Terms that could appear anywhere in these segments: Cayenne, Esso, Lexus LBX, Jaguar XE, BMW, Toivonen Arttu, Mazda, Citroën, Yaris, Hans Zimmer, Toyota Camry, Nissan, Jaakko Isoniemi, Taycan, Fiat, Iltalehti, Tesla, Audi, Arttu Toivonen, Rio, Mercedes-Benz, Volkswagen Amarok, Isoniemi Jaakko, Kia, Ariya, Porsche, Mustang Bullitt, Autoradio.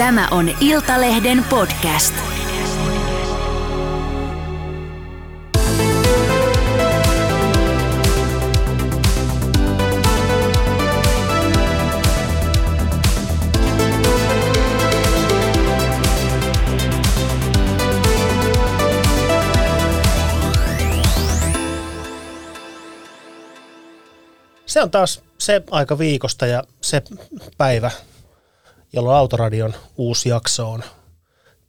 Tämä on Iltalehden podcast. Se on taas se aika viikosta ja se päivä, jolloin Autoradion uusi jakso on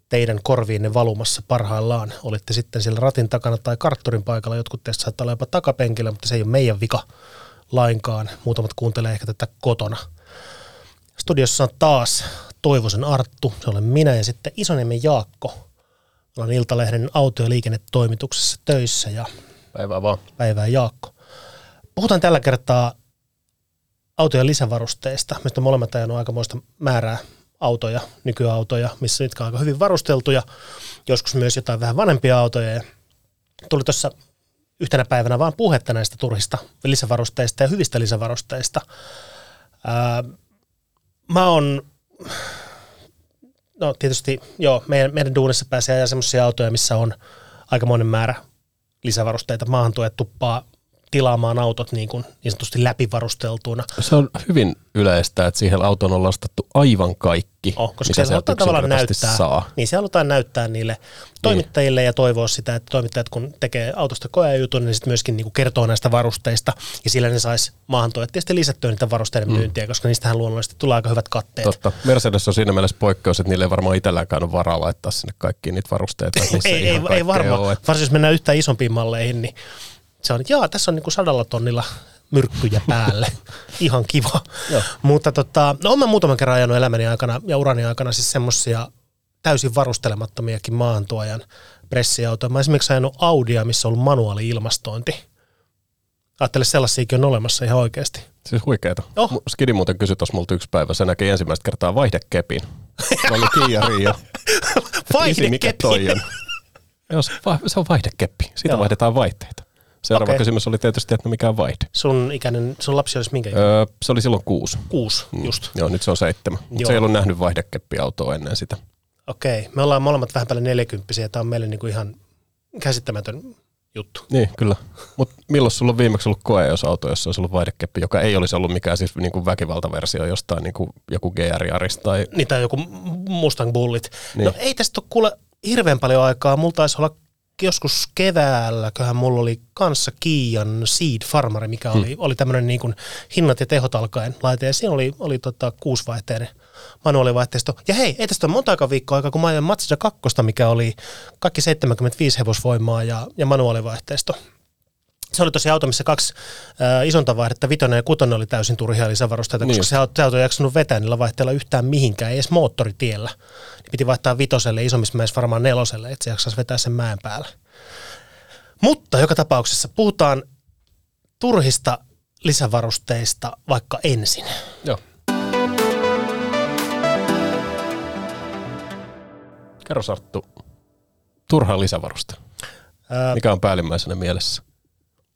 teidän korviinne valumassa parhaillaan. Olitte sitten siellä ratin takana tai kartturin paikalla, jotkut teistä saattaa olla jopa takapenkillä, mutta se ei ole meidän vika lainkaan. Muutamat kuuntelee ehkä tätä kotona. Studiossa on taas Toivosen Arttu, se olen minä ja sitten Isoniemen Jaakko. Olen Iltalehden auto- ja liikennetoimituksessa töissä ja päivää vaan. Päivää Jaakko. Puhutaan tällä kertaa autojen lisävarusteista. Meistä on molemmat ajanut aikamoista määrää autoja, nykyautoja, missä niitä on aika hyvin varusteltuja. Joskus myös jotain vähän vanhempia autoja. Ja tuli tuossa yhtenä päivänä vaan puhetta näistä turhista lisävarusteista ja hyvistä lisävarusteista. Meidän duunissa pääsee ajaa semmoisia autoja, missä on aikamoinen määrä lisävarusteita. Maahantuojat tuppaa tilaamaan autot niin sanotusti läpivarusteltuina. Se on hyvin yleistä, että siihen autoon on lastattu aivan kaikki, koska se halutaan tavallaan näyttää. Niin, se halutaan näyttää niille toimittajille ja toivoa sitä, että toimittajat kun tekee autosta koejutun, niin sitten myöskin niin kertoo näistä varusteista ja sillä ne sais maahantuojat tietysti lisättyä niitä varusteiden myyntiä, koska niistähän luonnollisesti tulee aika hyvät katteet. Totta. Mercedes on siinä mielessä poikkeus, että niille ei varmaan itselläkään ole varaa laittaa sinne kaikkiin niitä varusteita. ei varmaan. Varsinkin jos mennään yhtään isompiin malleihin, niin se on, tässä on 100 tonnilla myrkkyjä päälle. Ihan kiva. Mutta olen muutaman kerran ajanut elämäni aikana ja urani aikana siis semmoisia täysin varustelemattomiakin maahantuojan pressiautoja. Mä esimerkiksi ajanut Audia, missä on ollut manuaali-ilmastointi. Ajattele, sellaisiakin on olemassa ihan oikeasti. Siis huikeeta. Oh. Skidi muuten kysyi tuossa multa yksi päivä. Se näki ensimmäistä kertaa vaihdekepin. Se oli Kia Rio. Vaihdekeppi. Isi, mikä toi on? Se on vaihdekeppi. Siitä vaihdetaan vaihteita. Seuraava kysymys oli tietysti, että mikä on vaihde. Sun lapsi olisi minkä ikäinen? Se oli silloin 6. 6, just. Joo, nyt se on 7. Mutta se ei ollut nähnyt vaihdekeppiautoa ennen sitä. Okei, me ollaan molemmat vähän päälle 40-vuotiaita. Tämä on meille ihan käsittämätön juttu. Niin, kyllä. Mutta milloin sulla on viimeksi ollut koeajosauto, jossa olisi ollut vaihdekeppi, joka ei olisi ollut mikään siis väkivaltaversio jostain, joku GR Yaris tai... Niin, tai joku Mustang Bullitt. Niin. No ei tästä ole kuule hirveän paljon aikaa. Mulla taisi olla... Joskus keväälläköhän mulla oli kanssa Kian Seed Farmari, mikä oli tämmöinen niin kuin hinnat ja tehot alkaen laite. Ja siinä oli 6-vaihteinen manuaalivaihteisto. Ja hei, ei tästä ole monta aikaa viikkoa aikaa, kun mä ajan Mazda 2, mikä oli kaikki 75 hevosvoimaa ja manuaalivaihteisto. Se oli tosiaan auto, missä 2 isonta vaihdetta, 5 ja 6, oli täysin turhia lisävarusteita, koska se auto ei jaksanut vetää niillä vaihteilla yhtään mihinkään, ei edes moottoritiellä. Ne piti vaihtaa 5:lle, isommissa mäessä varmaan 4:lle, että se jaksaisi vetää sen mäen päällä. Mutta joka tapauksessa puhutaan turhista lisävarusteista vaikka ensin. Joo. Kerro Arttu, turhaa lisävarusta. Mikä on päällimmäisenä mielessä?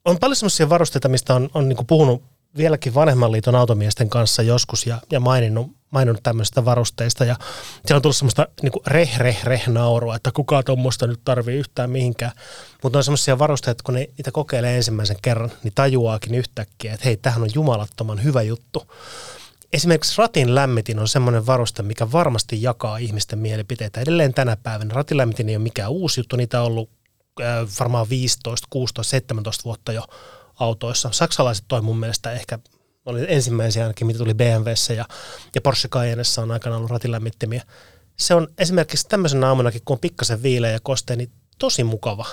On paljon semmoisia varusteita, mistä on niin kuin puhunut vieläkin vanhemman liiton automiesten kanssa joskus ja maininnut tämmöisistä varusteista. Ja siellä on tullut semmoista niin kuin naurua, että kukaan tuommoista nyt tarvii yhtään mihinkään. Mutta on semmoisia varusteita, kun niitä kokeilee ensimmäisen kerran, niin tajuaakin yhtäkkiä, että hei, tämähän on jumalattoman hyvä juttu. Esimerkiksi ratin lämmitin on semmoinen varuste, mikä varmasti jakaa ihmisten mielipiteitä edelleen tänä päivänä. Ratin lämmitin ei ole mikään uusi juttu, niitä on ollut varmaan 15, 16, 17 vuotta jo autoissa. Saksalaiset toi mun mielestä ehkä, oli ensimmäisiä ainakin, mitä tuli BMWssä ja Porsche Cayennessa on aikanaan ollut ratilämmittimiä. Se on esimerkiksi tämmöisen aamunakin, kun on pikkasen viileä ja kostea, niin tosi mukava,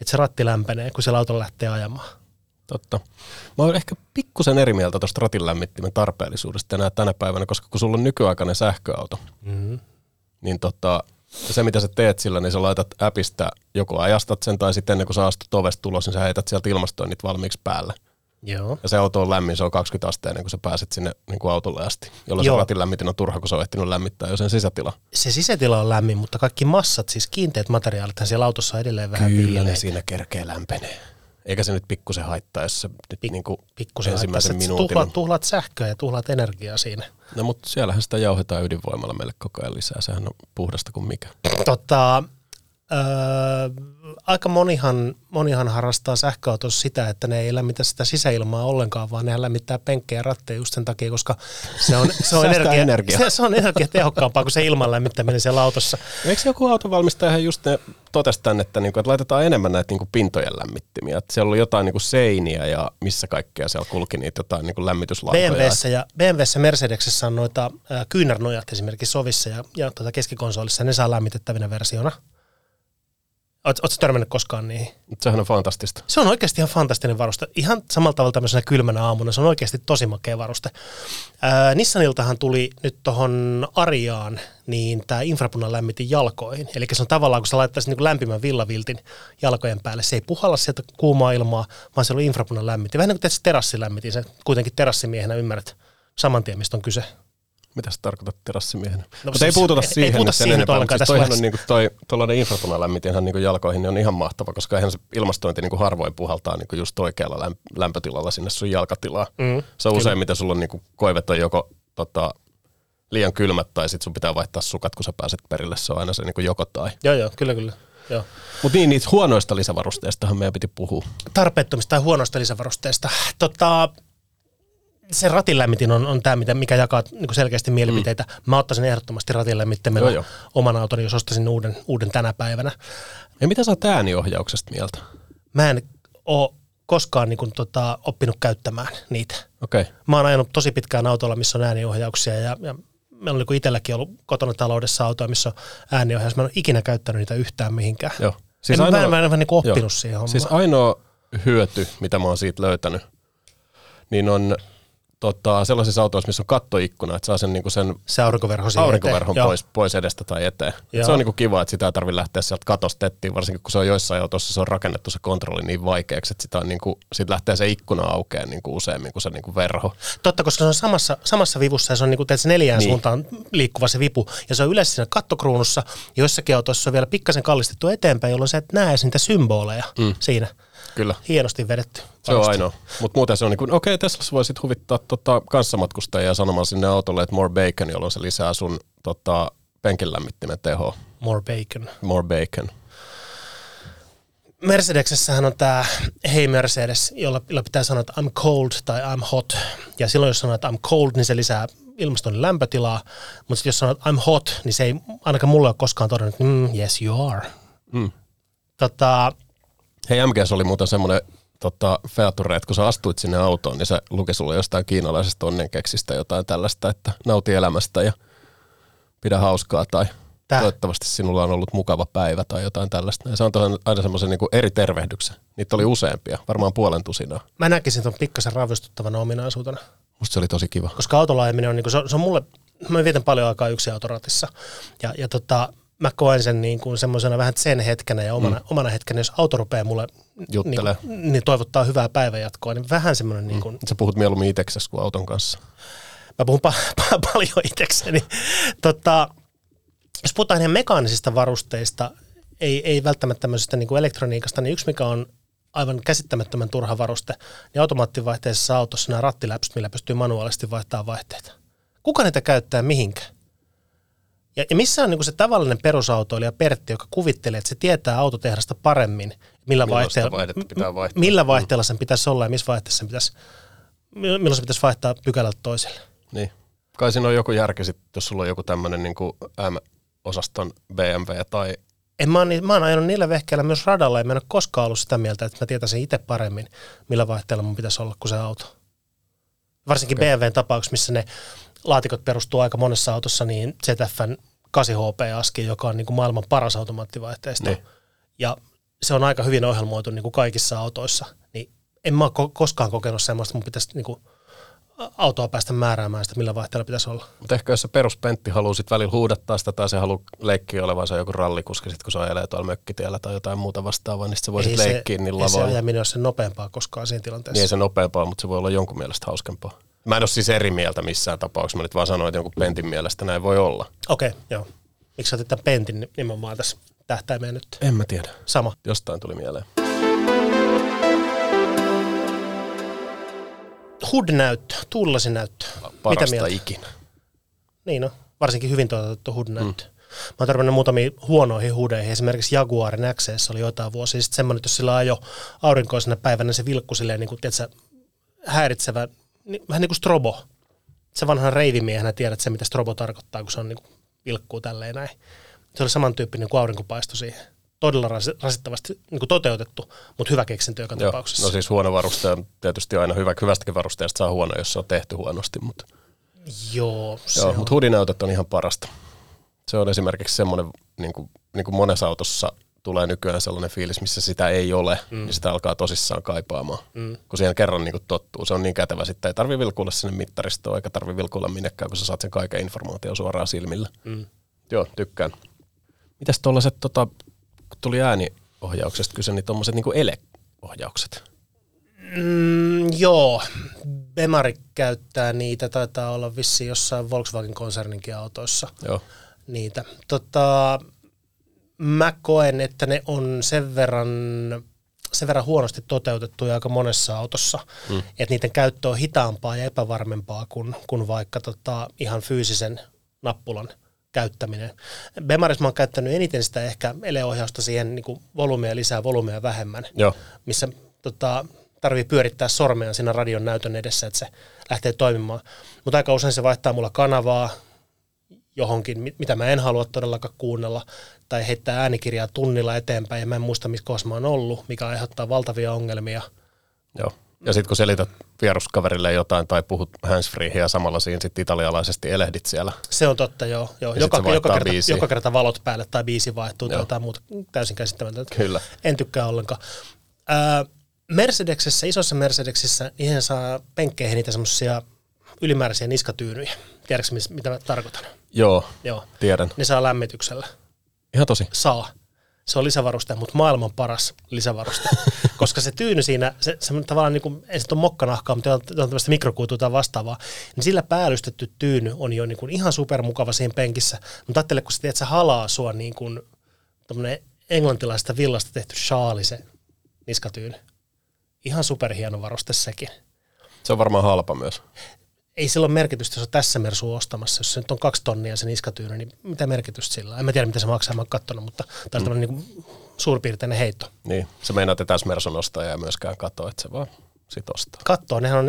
että se ratti lämpenee, kun siellä auto lähtee ajamaan. Totta. Mä oon ehkä pikkusen eri mieltä tuosta ratilämmittimen tarpeellisuudesta enää tänä päivänä, koska kun sulla on nykyaikainen sähköauto, niin se, mitä sä teet sillä, niin sä laitat appista, joko ajastat sen tai sitten ennen kuin sä astut ovesta ulos, niin sä heität sieltä ilmastoinnit valmiiksi päälle. Joo. Ja se auto on lämmin, se on 20 astetta ennen kuin sä pääset sinne niin kuin autolle asti, jolloin se ratin lämmitin on turha, kun sä on ehtinyt lämmittää jo sen sisätila. Se sisätila on lämmin, mutta kaikki massat, siis kiinteät materiaalit, siellä autossa on edelleen vähän viileitä. Kyllä ne siinä kerkee lämpenee. Eikä se nyt pikkusen haittaa, jos sä nyt niinku ensimmäisen minuutin... Tuhlaat sähköä ja tuhlaat energiaa siinä. No mutta siellähän sitä jauhetaan ydinvoimalla meille koko ajan lisää. Sehän on puhdasta kuin mikä. Aika monihan harrastaa sähköautossa sitä, että ne ei lämmitä sitä sisäilmaa ollenkaan, vaan ne lämmittää penkkejä ja ratteja just sen takia, koska se on energiatehokkaampaa kuin se ilman lämmittäminen siellä autossa. Eikö joku autonvalmistaja just ne totesi tämän, että laitetaan enemmän näitä pintojen lämmittimiä? Että siellä on jotain seiniä ja missä kaikkea siellä kulki niitä jotain lämmityslampoja. BMW:ssä ja Mercedesessä on noita kyynärnojat esimerkiksi sovissa ja keskikonsolissa, ne saa lämmitettävinä versiona. Oletko törmännyt koskaan niihin? Sehän on fantastista. Se on oikeasti ihan fantastinen varuste. Ihan samalla tavalla tämmöisenä kylmänä aamuna. Se on oikeasti tosi makea varuste. Nissaniltahan tuli nyt tuohon Ariyaan niin tämä infrapunan lämmitin jalkoihin. Eli se on tavallaan, kun sä laittaisi lämpimän villaviltin jalkojen päälle, se ei puhalla sieltä kuumaa ilmaa, vaan se on infrapunan lämmitin. Vähän niin kuin teet se terassilämmitin. Sä kuitenkin terassimiehenä ymmärrät saman tien, mistä on kyse. Mitä sä tarkoitat terassimiehenä? No, mutta ei puututa siihen. Ei puhuta siihen nyt ollenkaan tässä vaiheessa. Tuollainen infrapunalämmitinhän jalkoihin niin on ihan mahtava, koska eihän se ilmastointi harvoin puhaltaa just oikealla lämpötilalla sinne sun jalkatilaan. Se on useimmiten sulla on koivet on joko liian kylmät tai sit sun pitää vaihtaa sukat, kun sä pääset perille. Se on aina se joko tai. Joo, kyllä. Mutta niin, niitä huonoista lisävarusteistahan meidän piti puhua. Tarpeettomista tai huonoista lisävarusteista. Se ratinlämmitin on tämä, mikä jakaa selkeästi mielipiteitä. Mä ottaisin ehdottomasti ratinlämmittimellä oman auton, jos ostaisin uuden tänä päivänä. Ja mitä sä oot ääniohjauksesta mieltä? Mä en ole koskaan oppinut käyttämään niitä. Okay. Mä oon ajanut tosi pitkään autolla, missä on ääniohjauksia ja meillä on itselläkin ollut kotona taloudessa autoja, missä on ääniohjaus. Mä en ole ikinä käyttänyt niitä yhtään mihinkään. Joo. Siis mä en ole oppinut siihen hommaan. Siis ainoa hyöty, mitä mä oon siitä löytänyt, niin on... sellaisissa autoissa, missä on kattoikkuna, että saa sen aurinkoverhon pois edestä tai eteen. Se on kiva, että sitä ei tarvitse lähteä sieltä katostettiin, varsinkin kun se on joissain autoissa, se on rakennettu se kontrolli niin vaikeaksi, että sitä on sit lähtee se ikkuna aukeaa useammin kuin se verho. Totta, koska se on samassa vivussa ja se on neljään suuntaan liikkuva se vipu ja se on yleensä siinä kattokruunussa, joissakin autoissa on vielä pikkasen kallistettu eteenpäin, jolloin sä et näe niitä symboleja siinä. Kyllä. Hienosti vedetty. Se on ainoa. Mutta muuten se on okei, Teslassa voi sitten huvittaa kanssamatkustajia sanomaan sinne autolle, että more bacon, jolloin se lisää sun penkin lämmittimen tehoa. More bacon. Mercedesessähän on tämä Hey Mercedes, jolla pitää sanoa, että I'm cold tai I'm hot. Ja silloin, jos sanoo, että I'm cold, niin se lisää ilmaston lämpötilaa. Mutta jos sanoo, että I'm hot, niin se ei ainakaan mulle ole koskaan todennut, että yes you are. Hei, MGS oli muuten semmoinen feature, että kun sä astuit sinne autoon, niin se luki sulle jostain kiinalaisesta onnenkeksistä jotain tällaista, että nauti elämästä ja pidä hauskaa tai toivottavasti sinulla on ollut mukava päivä tai jotain tällaista. Ja se on aina semmoisen eri tervehdyksen. Niitä oli useampia, varmaan 250. Mä näkisin ton pikkasen ravistuttavana ominaisuutena. Musta se oli tosi kiva. Koska autolaajaminen on, se on mulle, mä vietän paljon aikaa yksin autoratissa ja mä koen sen semmoisena vähän sen hetkenä ja omana hetkenä, jos auto rupeaa mulle niin toivottaa hyvää päivänjatkoa, niin vähän semmoinen... Sä puhut mieluummin itseksesi kuin auton kanssa. Mä puhun paljon itsekseni. Jos puhutaan ihan mekaanisista varusteista, ei välttämättä tämmöisestä elektroniikasta, niin yksi mikä on aivan käsittämättömän turha varuste, niin automaattivaihteisessa autossa nämä rattiläpsyt, millä pystyy manuaalisesti vaihtamaan vaihteita. Kuka niitä käyttää mihinkään? Ja missä on se tavallinen perusautoilija Pertti, joka kuvittelee, että se tietää autotehdasta paremmin, millä vaihteella sen pitäisi olla ja missä vaihteessa milloin se pitäisi vaihtaa pykälältä toiselle. Niin. Kai siinä on joku järki sitten, jos sulla on joku tämmöinen M-osaston BMW tai... Mä oon ajanut niillä vehkeillä myös radalla ja mä en ole koskaan ollut sitä mieltä, että mä tietäisin itse paremmin, millä vaihteella mun pitäisi olla kuin se auto. Varsinkin BMWn tapauksessa, missä ne... Laatikot perustuu aika monessa autossa niin ZF:n 8HP-askiin, joka on maailman paras automaattivaihteisto. Niin. Ja se on aika hyvin ohjelmoitu kaikissa autoissa. Niin en mä ole koskaan kokenut semmoista, että mun pitäisi autoa päästä määräämään sitä, millä vaihteella pitäisi olla. Mutta ehkä jos se peruspentti haluaa sitten välillä huudattaa sitä tai se haluaa leikkiä olevansa joku rallikuski, sit kun se ajelee tuolla mökkitiellä tai jotain muuta vastaavaa, niin sit se voi sitten leikkiä niin lavalla. Ei se ajaminen ole sen nopeampaa koskaan siinä tilanteessa. Niin ei se nopeampaa, mutta se voi olla jonkun mielestä hauskempaa. Mä en ole siis eri mieltä missään tapauksessa, mä nyt vaan sanoin, että jonkun pentin mielestä näin voi olla. Okei, joo. Miksi sä otit tämän pentin nimenomaan tässä tähtäimeen nyt? En mä tiedä. Sama. Jostain tuli mieleen. HUD-näyttö, tuulilasinäyttö. Parasta mitä ikinä. Niin no, varsinkin hyvin tuotettu HUD-näyttö. Mm. Mä oon törmännyt muutamia huonoihin hudeihin. Esimerkiksi Jaguarin XE:ssä oli jotain vuosia sitten semmoinen, että jos sillä ajoi aurinkoisena päivänä se vilkku silleen niin kuin, tiedätkö, häiritsevä, niin, vähän niin kuin strobo. Se vanhan reivimiehenä tiedät se, mitä strobo tarkoittaa, kun se on niin kuin vilkkuu tälleen näin. Se oli samantyyppinen kuin aurinkopaisto siihen. Todella rasittavasti niin kuin toteutettu, mutta hyvä keksintö joka tapauksessa. No siis huono varuste on tietysti aina hyvä. Hyvästäkin varusteesta saa huono, jos se on tehty huonosti. Mutta... Joo, se on. Mutta hudinäytöt on ihan parasta. Se on esimerkiksi semmoinen, niin kuin monessa autossa tulee nykyään sellainen fiilis, missä sitä ei ole, niin sitä alkaa tosissaan kaipaamaan. Mm. Kun siihen kerran niin kuin tottuu, se on niin kätevä. Sitten ei tarvitse vilkuilla sinne mittaristoon, eikä tarvitse vilkuilla minnekään, kun sä saat sen kaiken informaation suoraan silmillä. Mm. Joo, tykkään. Mitäs tuollaiset, kun tuli ääniohjauksesta kyse, niin tuommoiset niin kuin ele-ohjaukset? Joo, Bemari käyttää niitä, taitaa olla vissiin jossain Volkswagen-konserninkin autoissa. Joo. Niitä. Mä koen, että ne on sen verran huonosti toteutettuja aika monessa autossa, että niiden käyttö on hitaampaa ja epävarmempaa kuin vaikka ihan fyysisen nappulan käyttäminen. Bemarissa mä oon käyttänyt eniten sitä ehkä eleohjausta siihen niin kuin volyymiä lisää, volyymiä vähemmän, joo, missä tarvii pyörittää sormea siinä radion näytön edessä, että se lähtee toimimaan. Mutta aika usein se vaihtaa mulla kanavaa johonkin, mitä mä en halua todellakaan kuunnella, tai heittää äänikirjaa tunnilla eteenpäin, ja mä en muista, missä kohdassa mä oon ollut, mikä aiheuttaa valtavia ongelmia. Joo, ja sitten kun selität vieruskaverille jotain, tai puhut handsfreehin, ja samalla siinä sitten italialaisesti elehdit siellä. Se on totta, joo. Joka kerta valot päälle, tai biisi vaihtuu, tai jotain muuta, täysin käsittämätöntä. Kyllä. En tykkää ollenkaan. Isossa Mercedesissä, niihin saa penkkeihin niitä semmoisia ylimääräisiä niskatyynyjä. Tiedätkö, mitä mä tarkoitan? Joo, tiedän. Ne saa lämmityksellä. Ihan tosi? Saa. Se on lisävaruste, mutta maailman paras lisävaruste. Koska se tyyny siinä, se tavallaan niin kuin, ei se ole mokkanahkaa, mutta on tällaista mikrokuitua tai vastaavaa, niin sillä päällystetty tyyny on jo niin kuin ihan supermukava siinä penkissä. Mutta ajattele, kun sä teet, että sä halaa sua niin kuin tommonen englantilaisesta villasta tehty shaali se niskatyyny. Ihan superhieno varuste sekin. Se on varmaan halpa myös. Ei sillä ole merkitystä, jos on tässä Mersu ostamassa. Jos se nyt on 2 tonnia sen niskatyyny, niin mitä merkitystä sillä on? En mä tiedä, mitä se maksaa, mä oon kattonut, mutta tämä on tämmöinen niin suurpiirteinen heitto. Niin, se meinaa, että tässä Mersun ostaja ei myöskään katso, että se vaan sit ostaa. Kattoo, nehän on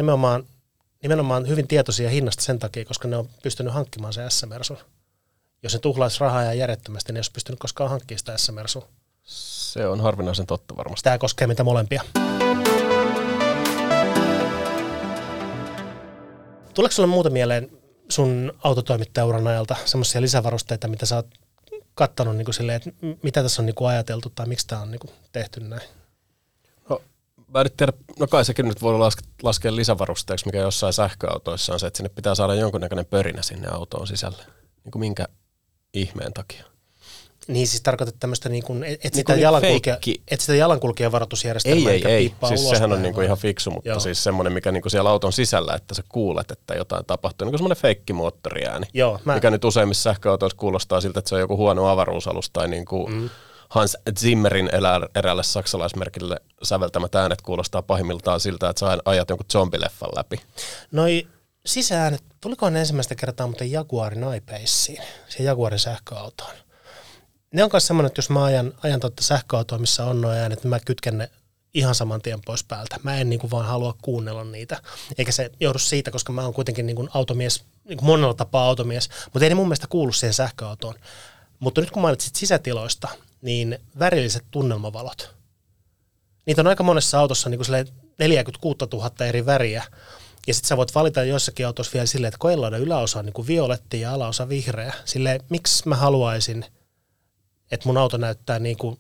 nimenomaan hyvin tietoisia hinnasta sen takia, koska ne on pystynyt hankkimaan sen S-Mersun. Jos ne tuhlaisi rahaa ja järjettömästi, niin ei olisi pystynyt koskaan hankkimaan sitä S-Mersun. Se on harvinaisen totta varmasti. Tämä koskee mitä molempia. Tuleeko sinulle muuta mieleen sun autotoimittajauran ajalta semmoisia lisävarusteita, mitä sä oot kattanut niin kuin silleen, että mitä tässä on niin kuin ajateltu tai miksi tämä on niin kuin tehty näin? No, mä en nyt tiedä, no kai sekin nyt voi laskea lisävarusteeksi, mikä jossain sähköautoissa on se, että sinne pitää saada jonkunnäköinen pörinä sinne autoon sisälle. Niin kuin minkä ihmeen takia? Niin siis tarkoitat tämmöistä, niin kuin, et sitä jalankulkijavaroitusjärjestelmää eikä piippaa siis ulos. Sehän on niin kuin ihan fiksu, mutta joo, siis semmoinen, mikä niin kuin siellä auton sisällä, että sä kuulet, että jotain tapahtuu. Niin kuin semmoinen feikkimoottoriääni, mikä nyt useimmissa sähköautoissa kuulostaa siltä, että se on joku huono avaruusalus tai niin kuin Hans Zimmerin eräälle saksalaismerkille säveltämät äänet kuulostaa pahimmiltaan siltä, että sä ajat jonkun zombileffan läpi. Noi sisäänet, tuliko ne ensimmäistä kertaa muuten Jaguarin I-Paceen, siihen Jaguarin sähköautoon? Ne on myös semmoinen, että jos mä ajan sähköautoa, missä on nuo äänet, niin mä kytken ne ihan saman tien pois päältä. Mä en niin kuin vaan halua kuunnella niitä. Eikä se johdu siitä, koska mä oon kuitenkin niin kuin automies, niin kuin monella tapaa automies, mutta ei ne mun mielestä kuulu siihen sähköautoon. Mutta nyt kun mainitsit sisätiloista, niin värilliset tunnelmavalot. Niitä on aika monessa autossa niin kuin 46 000 eri väriä. Ja sitten sä voit valita joissakin autossa vielä silleen, että kojelaudan yläosa on niin kuin violetti ja alaosa vihreä. Silleen, miksi mä haluaisin... Että mun auto näyttää niin kuin,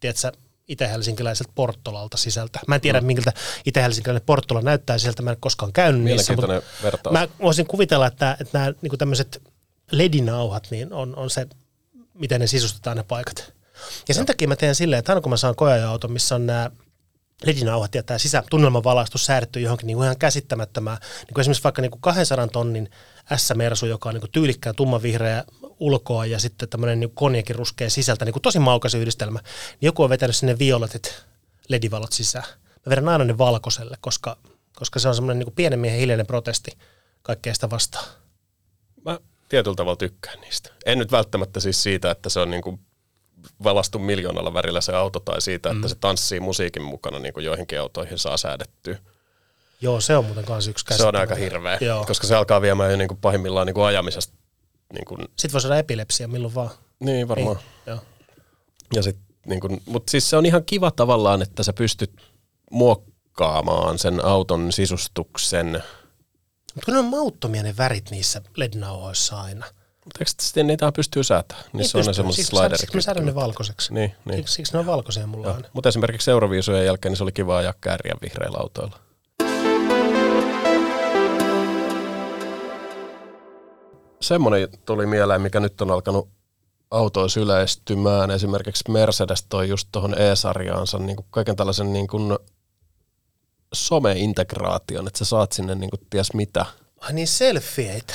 tiedätkö, itä-helsinkiläiseltä Porttolalta sisältä. Mä en tiedä, miltä itä-helsinkiläinen Porttola näyttää sisältä. Mä en koskaan käynyt niissä, mutta mä voisin kuvitella, että nämä niin kuin tämmöiset ledinauhat niin on se, miten ne sisustetaan ne paikat. Ja sen takia mä teen silleen, että aina kun mä saan koja-auton, missä on nämä ledinauhat ja tämä sisätunnelmavalaistus säädetty johonkin niin kuin ihan käsittämättömään. Niin kuin esimerkiksi vaikka niin kuin 200 tonnin S-Mersu, joka on niin kuin tyylikkään tummanvihreä ulkoa ja sitten tämmöinen niin konjakin ruskea sisältä, niin kuin tosi maukas yhdistelmä, niin joku on vetänyt sinne violetit ledivalot sisään. Mä vedän aina ne valkoiselle, koska koska se on semmoinen niin kuin pienen miehen hiljainen protesti kaikkea sitä vastaan. Mä tietyllä tavalla tykkään niistä. En nyt välttämättä siis siitä, että se on niin kuin valastu miljoonalla värillä se auto tai siitä, että se tanssii musiikin mukana niin kuin joihinkin autoihin saa säädettyä. Joo, se on muuten kanssa yksi käsittely. Se on aika hirveä, joo, koska se alkaa viemään jo niin kuin pahimmillaan niin kuin ajamisesta. Niin kuin. Sitten voi saada epilepsia milloin vaan. Niin, varmaan. Joo. Ja sit, niin kuin, mutta siis se on ihan kiva tavallaan, että sä pystyt muokkaamaan sen auton sisustuksen. Mutta kun ne on mauttomia ne värit niissä LED-nauhoissa aina. Mutta eikö sitten niitä pystyy säätämään? Niissä on ne semmoiset sliderit. Siksi me säädän ne valkoiseksi. Niin. Siksi ne on valkoisia mulla aina. Mutta esimerkiksi Euroviisujen jälkeen niin se oli kiva ajaa kääriä vihreillä autoilla. Semmoinen tuli mieleen, mikä nyt on alkanut autoissa yleistymään. Esimerkiksi Mercedes toi just tuohon E-sarjaansa niin kuin kaiken tällaisen niin kuin some-integraation, että sä saat sinne niin kuin ties mitä. Ai niin, selfieitä.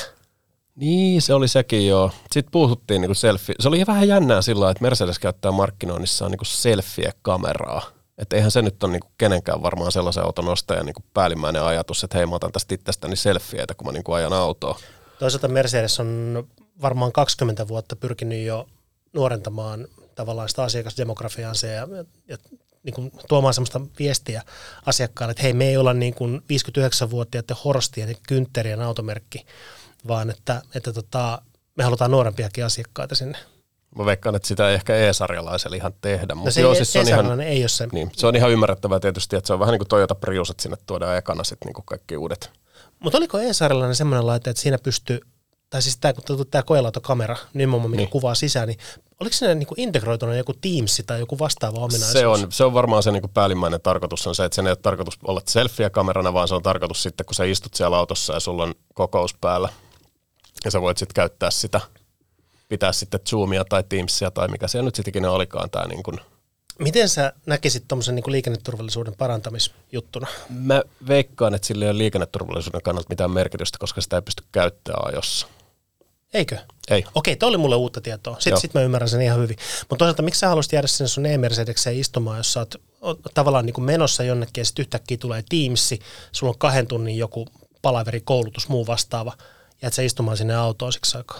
Niin, se oli sekin joo. Sitten puhuttiin niin kuin selfie. Se oli vähän jännää sillä lailla, että Mercedes käyttää markkinoinnissaan niin kuin selfie-kameraa. Että eihän se nyt ole niin kuin kenenkään varmaan sellaisen auton ostajan niin kuin päällimmäinen ajatus, että hei mä otan tästä itsestäni selfieitä, kun mä niin kuin ajan autoa. Toisaalta Mercedes on varmaan 20 vuotta pyrkinyt jo nuorentamaan tavallaan sitä asiakasdemografiaansa ja niin kuin tuomaan sellaista viestiä asiakkaalle, että hei, me ei olla niin kuin 59-vuotiaiden horstien ja kyntterien automerkki, vaan että me halutaan nuorempiakin asiakkaita sinne. Mä veikkaan, että sitä ei ehkä E-sarjalaiselle ihan tehdä. No se joo, siis se on ihan, ei ole se. Niin, se on ihan ymmärrettävää tietysti, että se on vähän niin kuin Toyota Prius, että sinne tuodaan ekana sitten niin kuin kaikki uudet. Mutta oliko E-sarjalainen semmoinen laite, että siinä pystyy, tai siis tämä koelautokamera, nimenomaan mikä kuvaa sisään, niin oliko siinä niinku integroituna joku Teams tai joku vastaava ominaisuus? Se on varmaan se niinku päällimmäinen tarkoitus on se, että sen ei ole tarkoitus olla selfie-kamerana, vaan se on tarkoitus sitten, kun sä istut siellä autossa ja sulla on kokous päällä, ja sä voit sitten käyttää sitä, pitää sitten Zoomia tai Teamsia tai mikä se nyt sitten ikinä olikaan tämä niinku. Miten sä näkisit tuommoisen niin kuin liikenneturvallisuuden parantamisjuttuna? Mä veikkaan, että sillä ei ole liikenneturvallisuuden kannalta mitään merkitystä, koska sitä ei pysty käyttämään ajossa. Eikö? Ei. Okei, toi oli mulle uutta tietoa. Sitten mä ymmärrän sen ihan hyvin. Mutta toisaalta, miksi sä haluaisit jäädä sinne sun e-Mercedekseen istumaan, jos sä oot tavallaan niin kuin menossa jonnekin ja sitten yhtäkkiä tulee Teamsi, sulla on 2 tunnin joku palaveri, koulutus, muu vastaava, jäät sä istumaan sinne autoon siksi aikaa?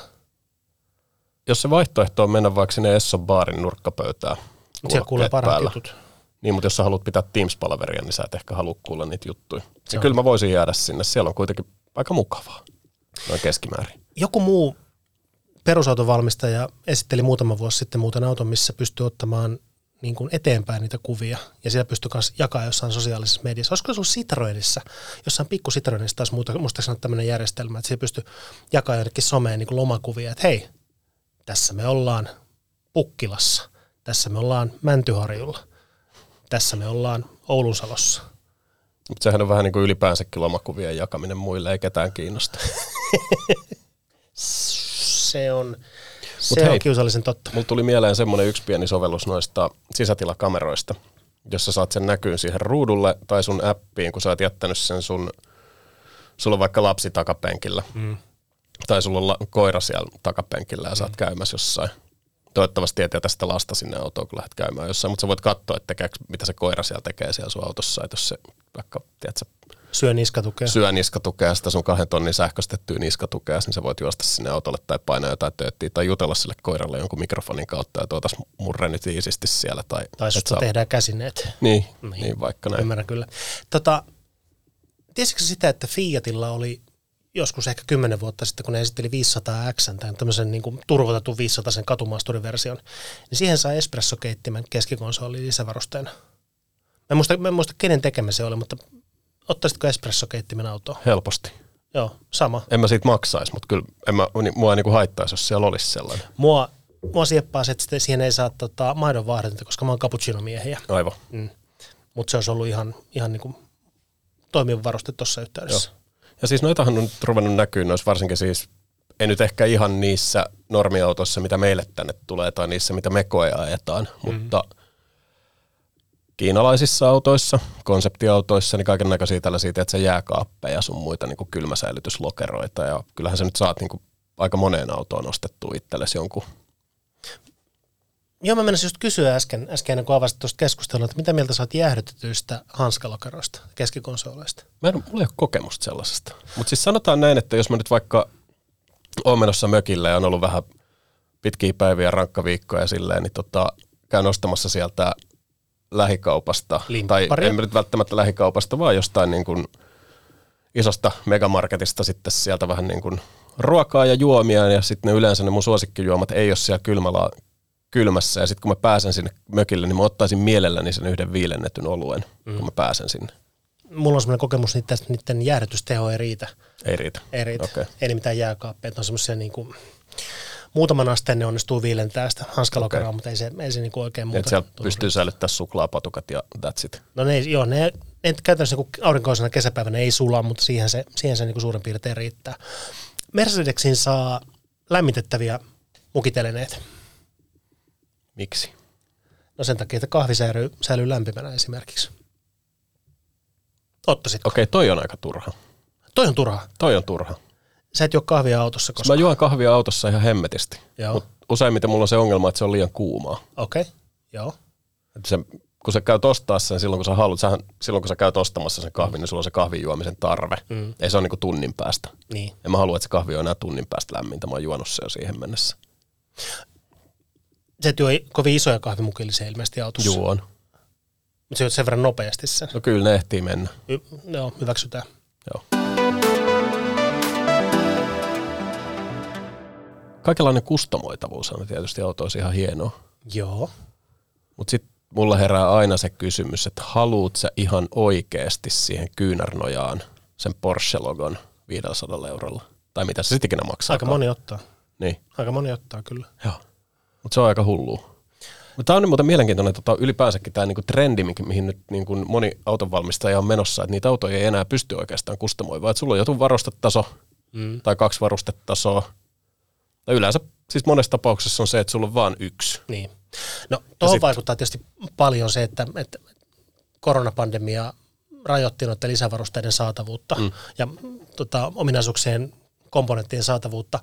Jos se vaihtoehto on mennä vaikka sinne Esson baarin nurkkapöytään, siellä kuulee parhaat jutut. Niin, mutta jos sä haluat pitää Teams-palaveria, niin sä et ehkä halua kuulla niitä juttuja. Ja kyllä mä voisin jäädä sinne. Siellä on kuitenkin aika mukavaa, noin keskimäärin. Joku muu perusautovalmistaja esitteli muutama vuosi sitten muuten auton, missä pystyy ottamaan niin kuin eteenpäin niitä kuvia. Ja siellä pystyy myös jakamaan jossain sosiaalisessa mediassa. Olisiko se ollut Citroenissa, jossain pikku Citroenissa taas muistaakseni tämmöinen järjestelmä, että siellä pystyy jakamaan jonnekin someen niin kuin lomakuvia, että hei, tässä me ollaan Pukkilassa. Tässä me ollaan Mäntyharjulla. Tässä me ollaan Oulunsalossa. Mutta sehän on vähän niin kuin ylipäänsäkin lomakuvien jakaminen muille, ei ketään kiinnosta. se on kiusallisen totta. Mulla tuli mieleen semmoinen yksi pieni sovellus noista sisätilakameroista, jossa saat sen näkyyn siihen ruudulle tai sun appiin, kun sä oot jättänyt sen sulla on vaikka lapsi takapenkillä. Mm. Tai sulla on koira siellä takapenkillä ja sä oot käymässä jossain. Toivottavasti ei tästä sitä lasta sinne autoon, kun lähdet käymään jossain, mutta sä voit katsoa, että mitä se koira siellä tekee siellä sun autossa, että jos se vaikka, tiedätkö, syö niskatukea, sitä sun 2 tonnin sähköstettyä niskatukea, niin sä voit juosta sinne autolle tai painaa jotain tööttiä tai jutella sille koiralle jonkun mikrofonin kautta ja tuotas murre nyt iisisti siellä. Tai susta tehdään käsineet. Niin, vaikka näin. Ymmärrän kyllä. Tiesitkö sitä, että Fiatilla oli joskus ehkä 10 vuotta sitten, kun ne esitteli 500X, tai tämmöisen niin kuin turvotetun 500-sen katumaasturiversion, niin siihen saa espressokeittimen keskikonsoli lisävarusteena. Mä en muista, kenen tekemä se oli, mutta ottaisitko espressokeittimen autoon? Helposti. Joo, sama. En mä siitä maksaisi, mutta kyllä mua ei niin kuin haittaisi, jos siellä olisi sellainen. Mua sieppaa se, että siihen ei saa maidonvahdetinta, koska mä oon cappuccino-miehiä. Aivan. Mm. Mutta se olisi ollut ihan niin kuin toimiva varuste tuossa yhteydessä. Joo. Ja siis noitahan on nyt ruvennut näkyy noissa varsinkin siis, ei nyt ehkä ihan niissä normiautoissa, mitä meille tänne tulee, tai niissä, mitä me koeajetaan, mutta kiinalaisissa autoissa, konseptiautoissa, niin kaiken näköisiä tällaisia, että se jääkaappeja sun muita niin kuin kylmäsäilytyslokeroita, ja kyllähän sä nyt saat niin kuin aika moneen autoon ostettua itsellesi jonkun. Joo, mä menisin just kysyä äsken kun avasit tuosta keskustelua, että mitä mieltä sä oot jäähdytetyistä hanskalokeroista, keskikonsoleista? Mulla ei ole kokemusta sellaisesta. Mutta siis sanotaan näin, että jos mä nyt vaikka oon menossa mökille ja on ollut vähän pitkiä päiviä, rankkaviikkoja ja silleen, niin käyn ostamassa sieltä lähikaupasta. Limpparia. Tai en nyt välttämättä lähikaupasta, vaan jostain niin kuin isosta megamarketista sitten sieltä vähän niin kuin ruokaa ja juomia, ja sitten yleensä ne mun suosikkijuomat ei ole siellä kylmässä, ja sitten kun mä pääsen sinne mökille, niin mä ottaisin mielelläni sen yhden viilennetyn oluen, kun mä pääsen sinne. Mulla on semmoinen kokemus, että niiden jäähdytysteho ei riitä. Ei riitä. Okay. Ei mitään jääkaappeja, että on semmoisia niin kuin muutaman asteen ne onnistuu viilentää sitä hanskalokeroa, okay. Mutta ei se niin kuin oikein muuta. Että siellä pystyy säilyttämään suklaapatukat ja that's it. No ne käytännössä niin kuin aurinkoisena kesäpäivänä ei sulaa, mutta siihen se niin kuin suurin piirtein riittää. Mercedesin saa lämmitettäviä mukitelineitä. Miksi? No sen takia, että kahvi säilyy lämpimänä esimerkiksi. Ottaisitko? Okei, toi on aika turha. Toi on turha. Sä et juo kahvia autossa koskaan? Mä juon kahvia autossa ihan hemmetisti. Mutta useimmiten mulla on se ongelma, että se on liian kuumaa. Okei, joo. Kun sä käyt ostaa sen silloin, kun sä haluat, silloin kun sä käyt ostamassa sen kahvin, niin sulla on se kahvin juomisen tarve. Mm. Ei se ole niinku tunnin päästä. Niin. Ja mä haluan, että se kahvi on enää tunnin päästä lämmintä. Mä oon juonut se jo siihen mennessä. Se työ ei kovin isoja kahvimukillisia ilmeisesti autossa. Joo on. Mutta se on sen verran nopeasti sen. No kyllä ne ehtii mennä. Joo, hyväksytään. Joo. Kaikenlainen kustomoitavuus on tietysti autoissa ihan hienoa. Joo. Mutta sitten mulla herää aina se kysymys, että haluut sä ihan oikeasti siihen kyynärnojaan sen Porsche-logon 500 €? Tai mitä se sitten ikinä maksaa? Aika moni ottaa kyllä. Joo. Mutta se on aika hullua. Tämä on muuten mielenkiintoinen ylipäänsäkin tämä niinku trendi, mihin nyt niinku moni autonvalmistaja on menossa, että niitä autoja ei enää pysty oikeastaan kustomoimaan. Sulla on joku varustetaso tai 2 varustetasoa. Tai yleensä siis monessa tapauksessa on se, että sulla on vain 1. Niin. No tuohon vaikuttaa tietysti paljon se, että koronapandemia rajoitti noiden lisävarusteiden saatavuutta ja ominaisuuksien komponenttien saatavuutta.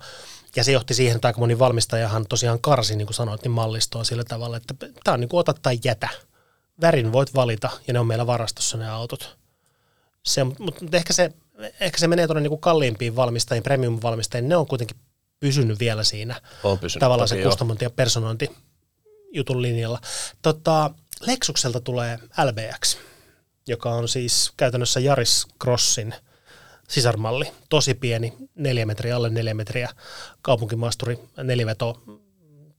Ja se johti siihen, että aika moni valmistajahan tosiaan karsi, niin kuin sanoit, niin mallistoa sillä tavalla, että tämä on niin kuin ota tai jätä. Värin voit valita, ja ne on meillä varastossa ne autot. Mutta ehkä se menee tuonne niin kuin kalliimpiin valmistajiin, premium-valmistajiin. Ne on kuitenkin pysynyt vielä siinä tavallaan se kustomointi- ja personointijutun linjalla. Lexukselta tulee LBX, joka on siis käytännössä Yaris Crossin sisarmalli, tosi pieni, 4 metriä, alle 4 metriä, kaupunkimaasturi, 4 veto,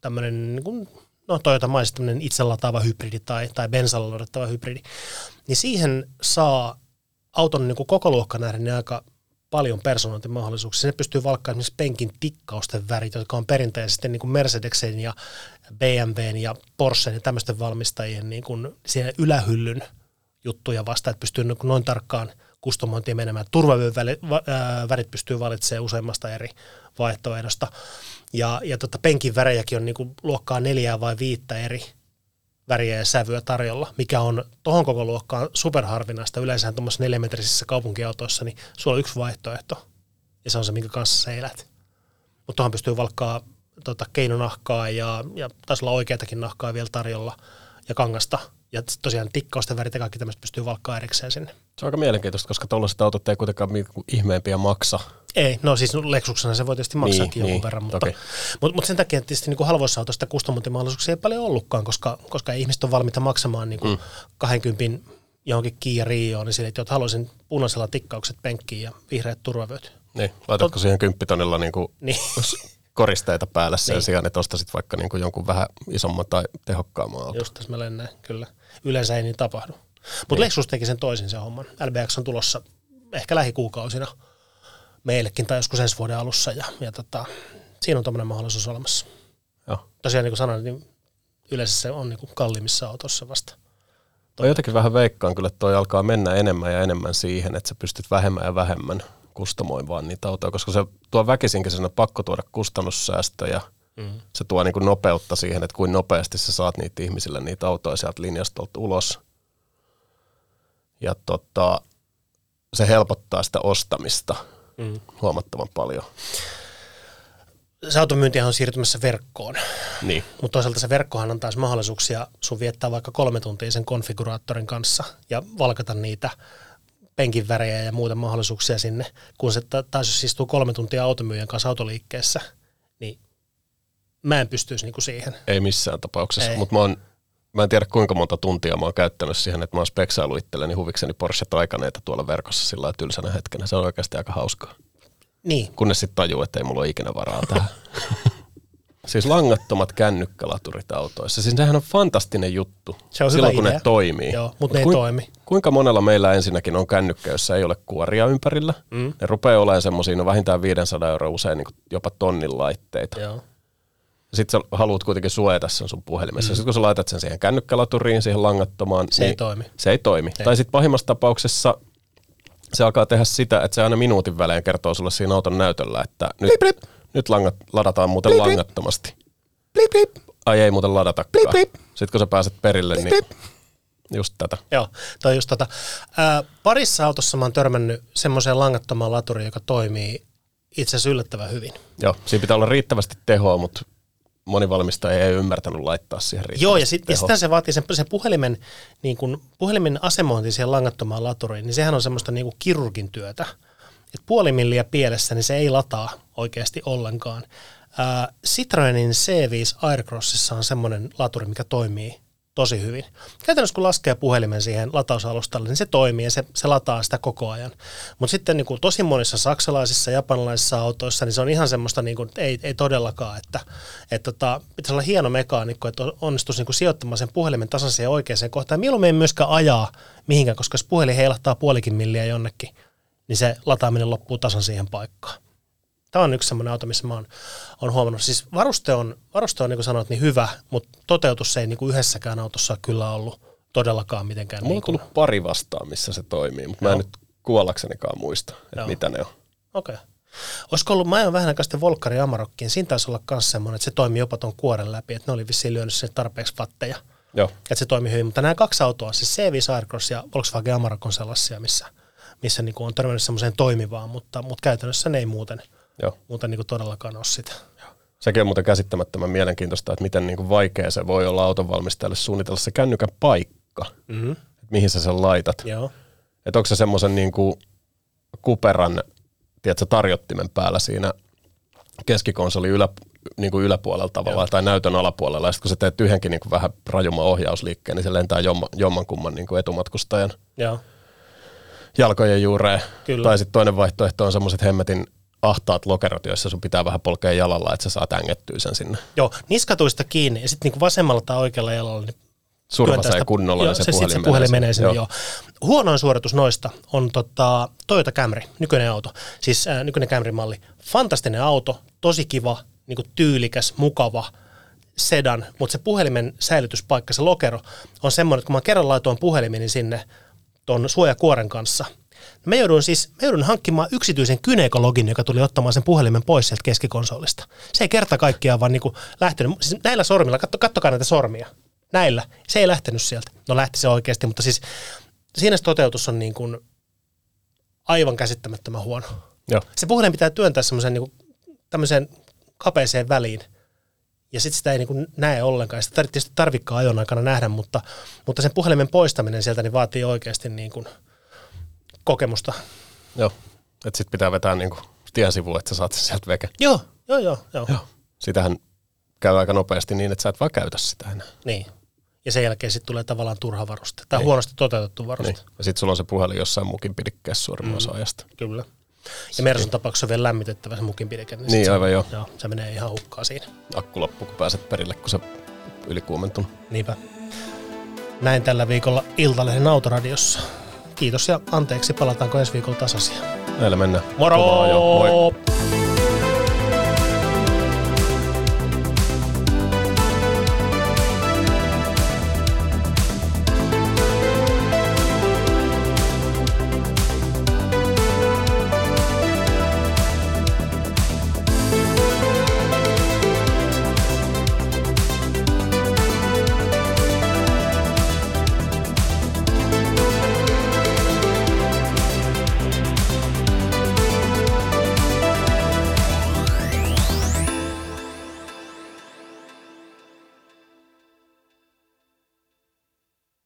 tämmöinen niin Toyota-maisesti tämmöinen itselataava hybridi tai bensalla ladattava hybridi, niin siihen saa auton niin kuin koko luokkaan nähden niin aika paljon personointimahdollisuuksia. Sinne pystyy valkkaamaan esimerkiksi penkin tikkausten värit, jotka on perinteisesti niin kuin Mercedesen ja BMWn ja Porschen ja tämmöisten valmistajien niin kuin siellä ylähyllyn juttuja vastaan, että pystyy niin kuin noin tarkkaan kustomointia menemään. Turvavyön värit pystyy valitsemaan useimmasta eri vaihtoehdosta. Ja penkin värejäkin on niinku luokkaa 4 vai 5 eri väriä ja sävyä tarjolla, mikä on tohon koko luokkaan superharvinaista. Yleensä tuommoisessa 4-metrisissä kaupunkiautoissa, niin sulla on 1 vaihtoehto, ja se on se, minkä kanssa sä elät. Mutta tuohon pystyy valkkaa keinonahkaa, ja taisi olla oikeatakin nahkaa vielä tarjolla, ja kangasta. Ja tosiaan tikkausten värit ja kaikki tämmöistä pystyy valkkaa erikseen sinne. Se on aika mielenkiintoista, koska tuollaiset autot ei kuitenkaan ihmeempiä maksa. Ei, no siis Lexuksena se voi tietysti maksaakin jonkun verran, mutta sen takia tietysti niin kuin halvoissa autoista kustomointimahdollisuuksia ei paljon ollutkaan, koska ei ihmiset ole valmiita maksamaan niin kuin 20 johonkin Kia Rioon, niin sille, että haluaisin punaisella tikkaukset penkkiin ja vihreät turvavyöt. Niin, laitatko siihen 10 000 niin kuin koristeita päälle sen sijaan, että ostaisit vaikka niin kuin jonkun vähän isomman tai tehokkaamman auton. Just tässä mä lennään, kyllä. Yleensä ei niin tapahdu. Mutta Lexus teki sen toisin sen homman. LBX on tulossa ehkä lähikuukausina meillekin tai joskus ensi vuoden alussa. Ja siinä on tommoinen mahdollisuus olemassa. Joo. Tosiaan niin kuin sanoin, niin yleensä se on niin kuin kalliimmissa autossa vasta. Mä jotenkin vähän veikkaan kyllä, että toi alkaa mennä enemmän ja enemmän siihen, että sä pystyt vähemmän ja vähemmän kustomoimaan niitä autoja, koska se tuo väkisinkin sen, että pakko tuoda kustannussäästöjä. Se tuo niin kuin nopeutta siihen, että kuin nopeasti sä saat niitä ihmisille niitä autoja sieltä linjastolta ulos. Ja se helpottaa sitä ostamista huomattavan paljon. se automyyntihän on siirtymässä verkkoon, niin. Mutta toisaalta se verkkohan on taas mahdollisuuksia sun viettää vaikka 3 tuntia sen konfiguraattorin kanssa ja valkata niitä penkin värejä ja muuta mahdollisuuksia sinne, kun se taas jos istuu 3 tuntia automyyjän kanssa autoliikkeessä, niin mä en pystyisi niinku siihen. Ei missään tapauksessa, mutta mä en tiedä kuinka monta tuntia mä oon käyttänyt siihen, että mä oon speksailu itselleni huvikseni Porsche Taycaneita tuolla verkossa sillä tylsänä hetkenä. Se on oikeasti aika hauskaa. Niin. Kunnes sitten tajuu, että ei mulla ole ikinä varaa tähän. Siis langattomat kännykkälaturit autoissa. Siis nehän on fantastinen juttu silloin, kun idea. Ne toimii. Joo, mutta ne ei toimi. Kuinka monella meillä ensinnäkin on kännykkä, jossa ei ole kuoria ympärillä? Mm. Ne rupeaa olemaan semmoisia, no vähintään 500 €, usein niin jopa tonnin laitteita. Joo. Sitten sä haluat kuitenkin suojata sen sun puhelimessa. Mm. Sitten kun sä laitat sen siihen kännykkälaturin, siihen langattomaan, se niin ei toimi. Se ei toimi. Ei. Tai sitten pahimmassa tapauksessa se alkaa tehdä sitä, että se aina minuutin välein kertoo sulle siinä auton näytöllä, että nyt ladataan muuten blip, langattomasti. Blip, blip. Ai ei muuten ladatakaan. Blip, blip. Sitten kun sä pääset perille, blip, blip. Niin just tätä. Joo, tai just tätä. Parissa autossa mä oon törmännyt semmoiseen langattomaan laturiin, joka toimii itse asiassa yllättävän hyvin. Joo, siinä pitää olla riittävästi tehoa, mutta moni valmistaja ei ymmärtänyt laittaa siihen riittävästi. Joo, ja sitten se vaatii sen puhelimen, niin kun, puhelimen asemointi siihen langattomaan laturiin, niin sehän on semmoista niin kuin kirurgin työtä. Et puoli milliä pielessä, niin se ei lataa oikeasti ollenkaan. Citroënin C5 Aircrossissa on semmoinen laturi, mikä toimii tosi hyvin. Käytännössä kun laskee puhelimen siihen latausalustalle, niin se toimii ja se lataa sitä koko ajan. Mutta sitten niin kuin tosi monissa saksalaisissa ja japanilaisissa autoissa, niin se on ihan semmoista, niin kuin, ei todellakaan, että pitäisi olla hieno mekaanikko, että onnistuisi niin kuin sijoittamaan sen puhelimen tasaisen ja oikeaan kohtaan. Mieluummin ei myöskään ajaa mihinkään, koska jos puhelin heilahtaa puolikin milliä jonnekin, niin se lataaminen loppuu tasan siihen paikkaan. Tämä on yksi semmoinen auto, missä mä oon huomannut. Siis varuste on, niin kuin sanoit, niin hyvä, mutta toteutus ei niin kuin yhdessäkään autossa kyllä ollut todellakaan mitenkään. Mulla on niin tullut pari vastaan, missä se toimii, mutta mä en nyt kuollaksenikaan muista, että mitä ne on. Okei. Okay. Olisiko ollut, mä ajoin vähän aikaa sitten Volkswagen Amarokkiin, siinä taisi olla myös semmoinen, että se toimii jopa ton kuoren läpi, että ne oli vissiin lyönyt sinne tarpeeksi vatteja, että se toimii hyvin. Mutta nämä kaksi autoa, siis C5 Aircross ja Volkswagen Amarok on sellaisia, missä niin kuin on törmännyt semmoiseen toimivaan, mutta käytännössä ne ei muuten niin kuin todellakaan ole sitä. Sekin on muuten käsittämättömän mielenkiintoista, että miten niin kuin vaikea se voi olla autonvalmistajalle suunnitella se kännykän paikka, mihin sä sen laitat. Että onko se semmoisen niin kuin kuperan tarjottimen päällä siinä keskikonsolin niin kuin yläpuolella tavallaan tai näytön alapuolella, ja sitten kun sä teet yhdenkin niin kuin vähän rajumman ohjausliikkeen, niin se lentää jommankumman niin kuin etumatkustajan jalkojen juureen. Kyllä. Tai sitten toinen vaihtoehto on semmoiset hemmetin ahtaat lokerot, joissa sun pitää vähän polkea jalalla, että sä saat ängettyä sen sinne. Joo, niskatuista kiinni ja sitten niinku vasemmalla tai oikealla jalalla. Niin survasee kunnolla ja se puhelin menee sinne. Joo. Huonoin suoritus noista on Toyota Camry, nykyinen auto. Siis nykyinen Camry-malli. Fantastinen auto, tosi kiva, niinku tyylikäs, mukava sedan, mutta se puhelimen säilytyspaikka, se lokero, on semmoinen, että kun mä kerran laitoin puhelimeni sinne ton suojakuoren kanssa, Mä joudun hankkimaan yksityisen gynekologin, joka tuli ottamaan sen puhelimen pois sieltä keskikonsolista. Se ei kerta kaikkiaan vaan niinku lähtenyt. Siis näillä sormilla, kattokaa näitä sormia. Näillä. Se ei lähtenyt sieltä. No lähti se oikeasti, mutta siis siinä se toteutus on niin kuin aivan käsittämättömän huono. Joo. Se puhelin pitää työntää semmoiseen niinku tämmöiseen kapeeseen väliin. Ja sitten sitä ei niinku näe ollenkaan. Sitä tietysti tarvikkaa ajon aikana nähdä, mutta sen puhelimen poistaminen sieltä niin vaatii oikeasti niin kuin kokemusta. Joo, että sitten pitää vetää niinku tien sivuun, että sä saat sen sieltä veke. Joo. Sitähän käy aika nopeasti niin, että sä et vaan käytä sitä enää. Niin, ja sen jälkeen sitten tulee tavallaan turha varuste, tai huonosti toteutettu varuste. Niin. Ja sitten sulla on se puhelin jossain mukinpidikkeessä suurimman osaajasta. Kyllä. Ja Mersun tapauksessa on vielä lämmitettävä se mukinpidike. Niin aivan joo. Joo, se menee ihan hukkaan siinä. Akku loppu, kun pääset perille, kun se ylikuumentunut. Niinpä. Näin tällä viikolla Iltalehden Autoradiossa. Kiitos ja anteeksi, palataanko ensi viikolla tasaisia. Näillä mennään. Moro! Kovaa, joo. Moi!